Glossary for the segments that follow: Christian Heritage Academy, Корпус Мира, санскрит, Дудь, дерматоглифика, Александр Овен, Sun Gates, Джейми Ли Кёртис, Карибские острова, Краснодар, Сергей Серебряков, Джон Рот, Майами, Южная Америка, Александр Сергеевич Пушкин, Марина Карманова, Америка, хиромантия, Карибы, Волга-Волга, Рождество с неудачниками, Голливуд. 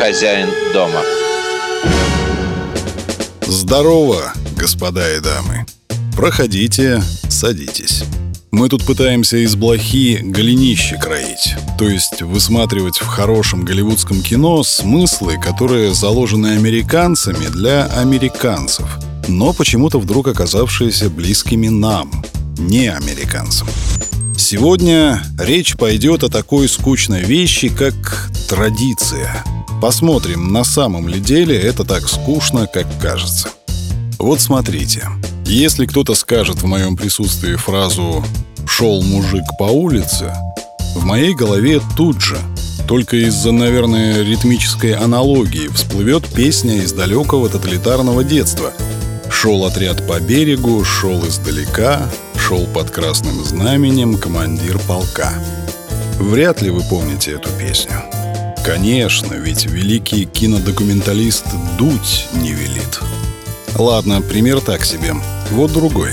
хозяин дома. Здорово, господа и дамы. Проходите, садитесь. Мы тут пытаемся из блохи голенище кроить, то есть высматривать в хорошем голливудском кино смыслы, которые заложены американцами для американцев, но почему-то вдруг оказавшиеся близкими нам, не американцам. Сегодня речь пойдет о такой скучной вещи, как традиция. Посмотрим, на самом ли деле это так скучно, как кажется. Вот смотрите. Если кто-то скажет в моем присутствии фразу «шел мужик по улице», в моей голове тут же, только из-за, наверное, ритмической аналогии, всплывет песня из далекого тоталитарного детства. «Шел отряд по берегу, шел издалека, шел под красным знаменем командир полка». Вряд ли вы помните эту песню. Конечно, ведь великий кинодокументалист Дудь не велит. Ладно, пример так себе. Вот другой.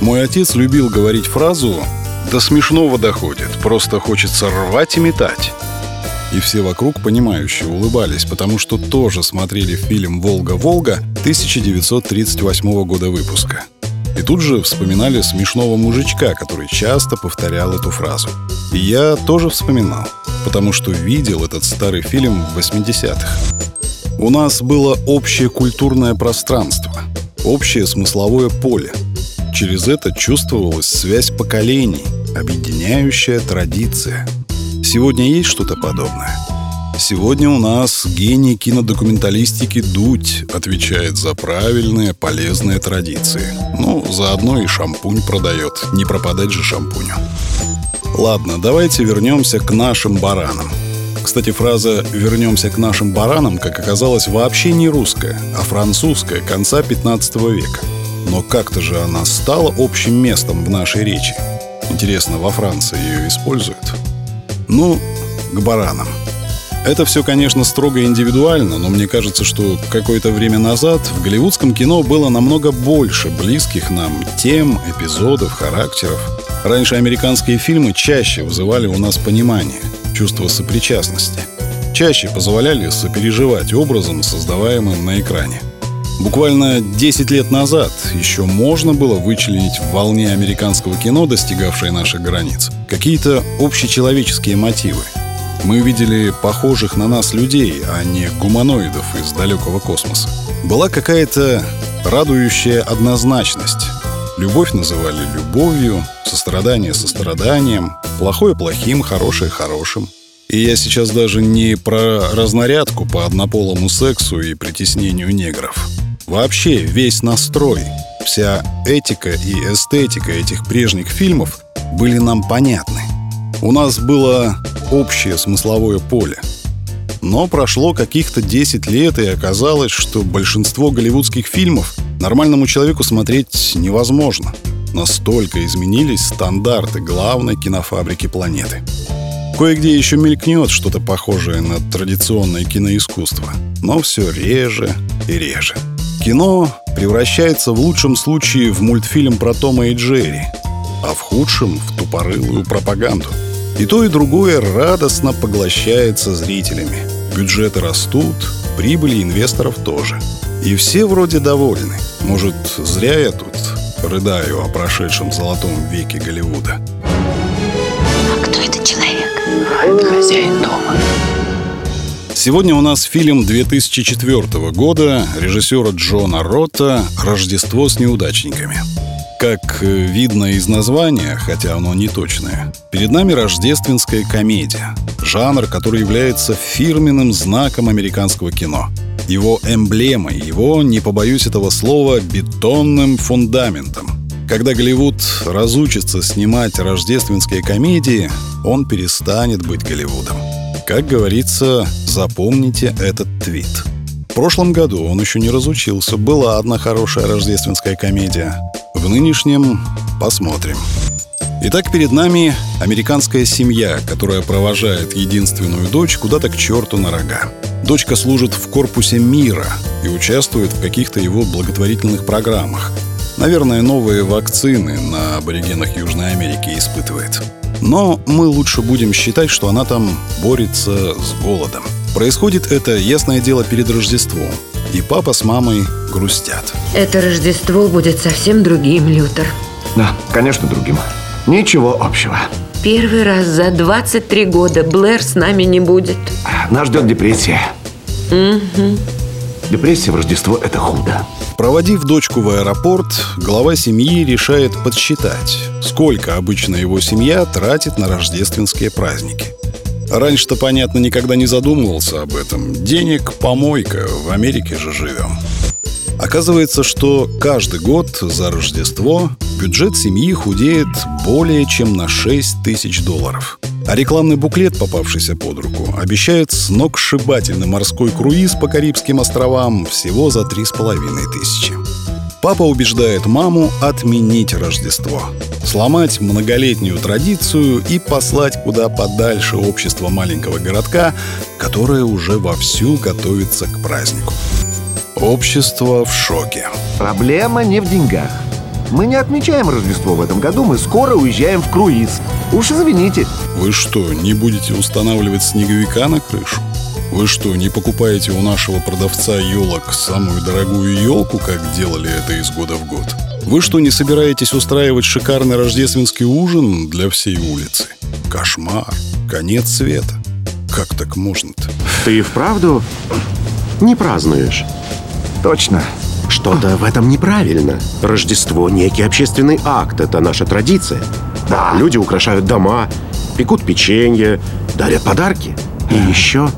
Мой отец любил говорить фразу «до смешного доходит, просто хочется рвать и метать». И все вокруг понимающе улыбались, потому что тоже смотрели фильм «Волга-Волга» 1938 года выпуска. И тут же вспоминали смешного мужичка, который часто повторял эту фразу. И я тоже вспоминал, потому что видел этот старый фильм в 80-х. У нас было общее культурное пространство, общее смысловое поле. Через это чувствовалась связь поколений, объединяющая традиция. Сегодня есть что-то подобное? Сегодня у нас гений кинодокументалистики Дудь отвечает за правильные, полезные традиции. Ну, заодно и шампунь продает, не пропадать же шампуню. Ладно, давайте вернемся к нашим баранам. Кстати, фраза «вернемся к нашим баранам», как оказалось, вообще не русская, а французская конца 15 века. Но как-то же она стала общим местом в нашей речи. Интересно, во Франции ее используют? Ну, к баранам. Это все, конечно, строго индивидуально, но мне кажется, что какое-то время назад в голливудском кино было намного больше близких нам тем, эпизодов, характеров. Раньше американские фильмы чаще вызывали у нас понимание, чувство сопричастности. Чаще позволяли сопереживать образом, создаваемым на экране. Буквально 10 лет назад еще можно было вычленить в волне американского кино, достигавшей наших границ, какие-то общечеловеческие мотивы. Мы видели похожих на нас людей, а не гуманоидов из далекого космоса. Была какая-то радующая однозначность. Любовь называли любовью, сострадание состраданием, плохое плохим, хорошее хорошим. И я сейчас даже не про разнарядку по однополому сексу и притеснению негров. Вообще весь настрой, вся этика и эстетика этих прежних фильмов были нам понятны. У нас было общее смысловое поле. Но прошло каких-то 10 лет, и оказалось, что большинство голливудских фильмов нормальному человеку смотреть невозможно. Настолько изменились стандарты главной кинофабрики планеты. Кое-где еще мелькнет что-то похожее на традиционное киноискусство, но все реже и реже. Кино превращается в лучшем случае в мультфильм про Тома и Джерри, а в худшем — в тупорылую пропаганду. И то, и другое радостно поглощается зрителями. Бюджеты растут, прибыли инвесторов тоже. И все вроде довольны. Может, зря я тут рыдаю о прошедшем золотом веке Голливуда. А кто этот человек? Это хозяин дома. Сегодня у нас фильм 2004 года режиссера Джона Рота «Рождество с неудачниками». Как видно из названия, хотя оно не точное, перед нами рождественская комедия, жанр, который является фирменным знаком американского кино, его эмблемой, его, не побоюсь этого слова, бетонным фундаментом. Когда Голливуд разучится снимать рождественские комедии, он перестанет быть Голливудом. Как говорится, запомните этот твит. В прошлом году он еще не разучился, была одна хорошая рождественская комедия. В нынешнем посмотрим. Итак, перед нами американская семья, которая провожает единственную дочь куда-то к черту на рога. Дочка служит в Корпусе Мира и участвует в каких-то его благотворительных программах. Наверное, новые вакцины на аборигенах Южной Америки испытывает. Но мы лучше будем считать, что она там борется с голодом. Происходит это, ясное дело, перед Рождеством. И папа с мамой грустят. Это Рождество будет совсем другим, Лютер. Да, конечно, другим. Ничего общего. Первый раз за 23 года Блэр с нами не будет. Нас ждет депрессия. Угу. Депрессия в Рождество – это худо. Проводив дочку в аэропорт, глава семьи решает подсчитать, сколько обычно его семья тратит на рождественские праздники. Раньше-то, понятно, никогда не задумывался об этом. Денег помойка, в Америке же живем. Оказывается, что каждый год за Рождество бюджет семьи худеет более чем на $6000. А рекламный буклет, попавшийся под руку, обещает сногсшибательный морской круиз по Карибским островам всего за 3500. Папа убеждает маму отменить Рождество, сломать многолетнюю традицию и послать куда подальше общество маленького городка, которое уже вовсю готовится к празднику. Общество в шоке. Проблема не в деньгах. Мы не отмечаем Рождество в этом году, мы скоро уезжаем в круиз. Уж извините. Вы что, не будете устанавливать снеговика на крышу? Вы что, не покупаете у нашего продавца елок самую дорогую елку, как делали это из года в год? Вы что, не собираетесь устраивать шикарный рождественский ужин для всей улицы? Кошмар, конец света. Как так можно-то? Ты и вправду не празднуешь? Точно. Что-то в этом неправильно. Рождество – некий общественный акт, это наша традиция. Да. Люди украшают дома, пекут печенье, дарят подарки. И еще,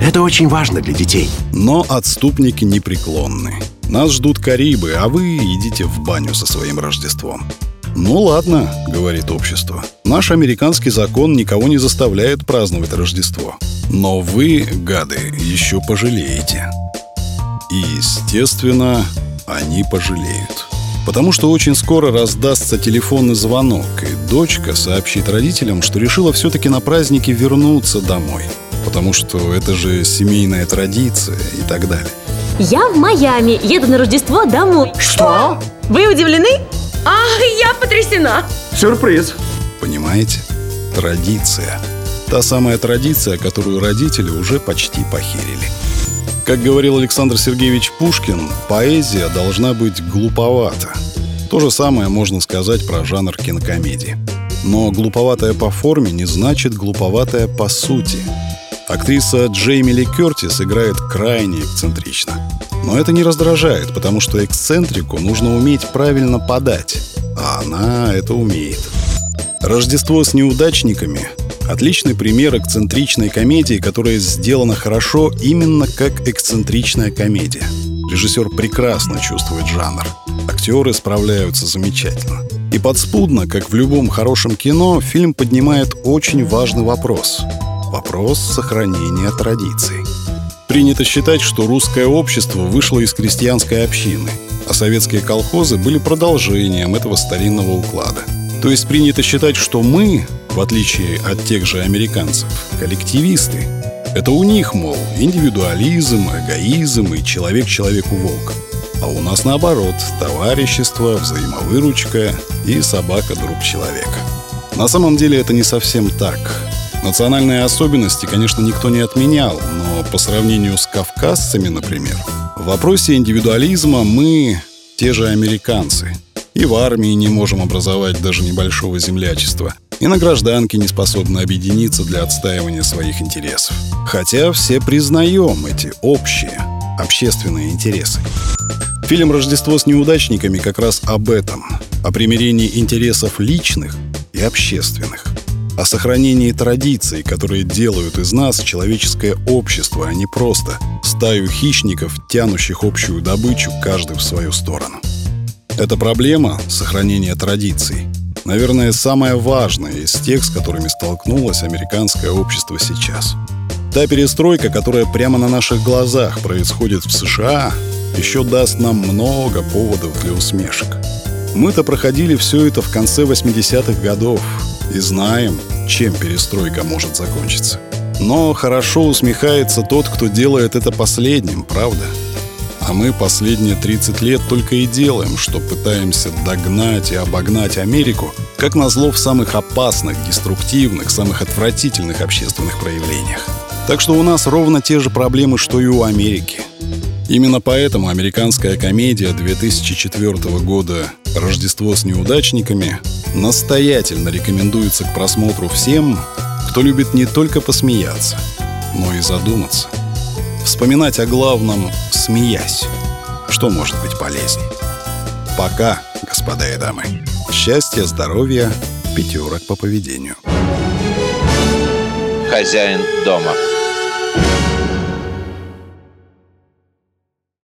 это очень важно для детей. Но отступники непреклонны. Нас ждут Карибы, а вы идите в баню со своим Рождеством. «Ну ладно», — говорит общество, — «наш американский закон никого не заставляет праздновать Рождество. Но вы, гады, еще пожалеете». И, естественно, они пожалеют. Потому что очень скоро раздастся телефонный звонок, и дочка сообщит родителям, что решила все-таки на праздники вернуться домой. Потому что это же семейная традиция и так далее. «Я в Майами, еду на Рождество домой». «Что? Вы удивлены? А я потрясена». Сюрприз. Понимаете? Традиция. Та самая традиция, которую родители уже почти похерили. Как говорил Александр Сергеевич Пушкин, поэзия должна быть глуповата. То же самое можно сказать про жанр кинокомедии. Но глуповатая по форме не значит глуповатая по сути. Актриса Джейми Ли Кёртис играет крайне эксцентрично. Но это не раздражает, потому что эксцентрику нужно уметь правильно подать. А она это умеет. «Рождество с неудачниками» — отличный пример эксцентричной комедии, которая сделана хорошо именно как эксцентричная комедия. Режиссер прекрасно чувствует жанр. Актеры справляются замечательно. И подспудно, как в любом хорошем кино, фильм поднимает очень важный вопрос. Вопрос сохранения традиций. Принято считать, что русское общество вышло из крестьянской общины, а советские колхозы были продолжением этого старинного уклада. То есть принято считать, что мы, в отличие от тех же американцев, коллективисты. Это у них, мол, индивидуализм, эгоизм и человек человеку волк. А у нас наоборот, товарищество, взаимовыручка и собака друг человека. На самом деле это не совсем так. Национальные особенности, конечно, никто не отменял, но по сравнению с кавказцами, например, в вопросе индивидуализма мы те же американцы. И в армии не можем образовать даже небольшого землячества. И на гражданке не способны объединиться для отстаивания своих интересов. Хотя все признаем эти общие, общественные интересы. Фильм «Рождество с неудачниками» как раз об этом. О примирении интересов личных и общественных. О сохранении традиций, которые делают из нас человеческое общество, а не просто стаю хищников, тянущих общую добычу, каждый в свою сторону. Эта проблема — сохранение традиций. Наверное, самое важное из тех, с которыми столкнулось американское общество сейчас. Та перестройка, которая прямо на наших глазах происходит в США, еще даст нам много поводов для усмешек. Мы-то проходили все это в конце 80-х годов и знаем, чем перестройка может закончиться. Но хорошо усмехается тот, кто делает это последним, правда? А мы последние 30 лет только и делаем, что пытаемся догнать и обогнать Америку, как назло, в самых опасных, деструктивных, самых отвратительных общественных проявлениях. Так что у нас ровно те же проблемы, что и у Америки. Именно поэтому американская комедия 2004 года «Рождество с неудачниками» настоятельно рекомендуется к просмотру всем, кто любит не только посмеяться, но и задуматься. Вспоминать о главном, смеясь. Что может быть полезней? Пока, господа и дамы. Счастья, здоровья, пятерок по поведению. Хозяин дома.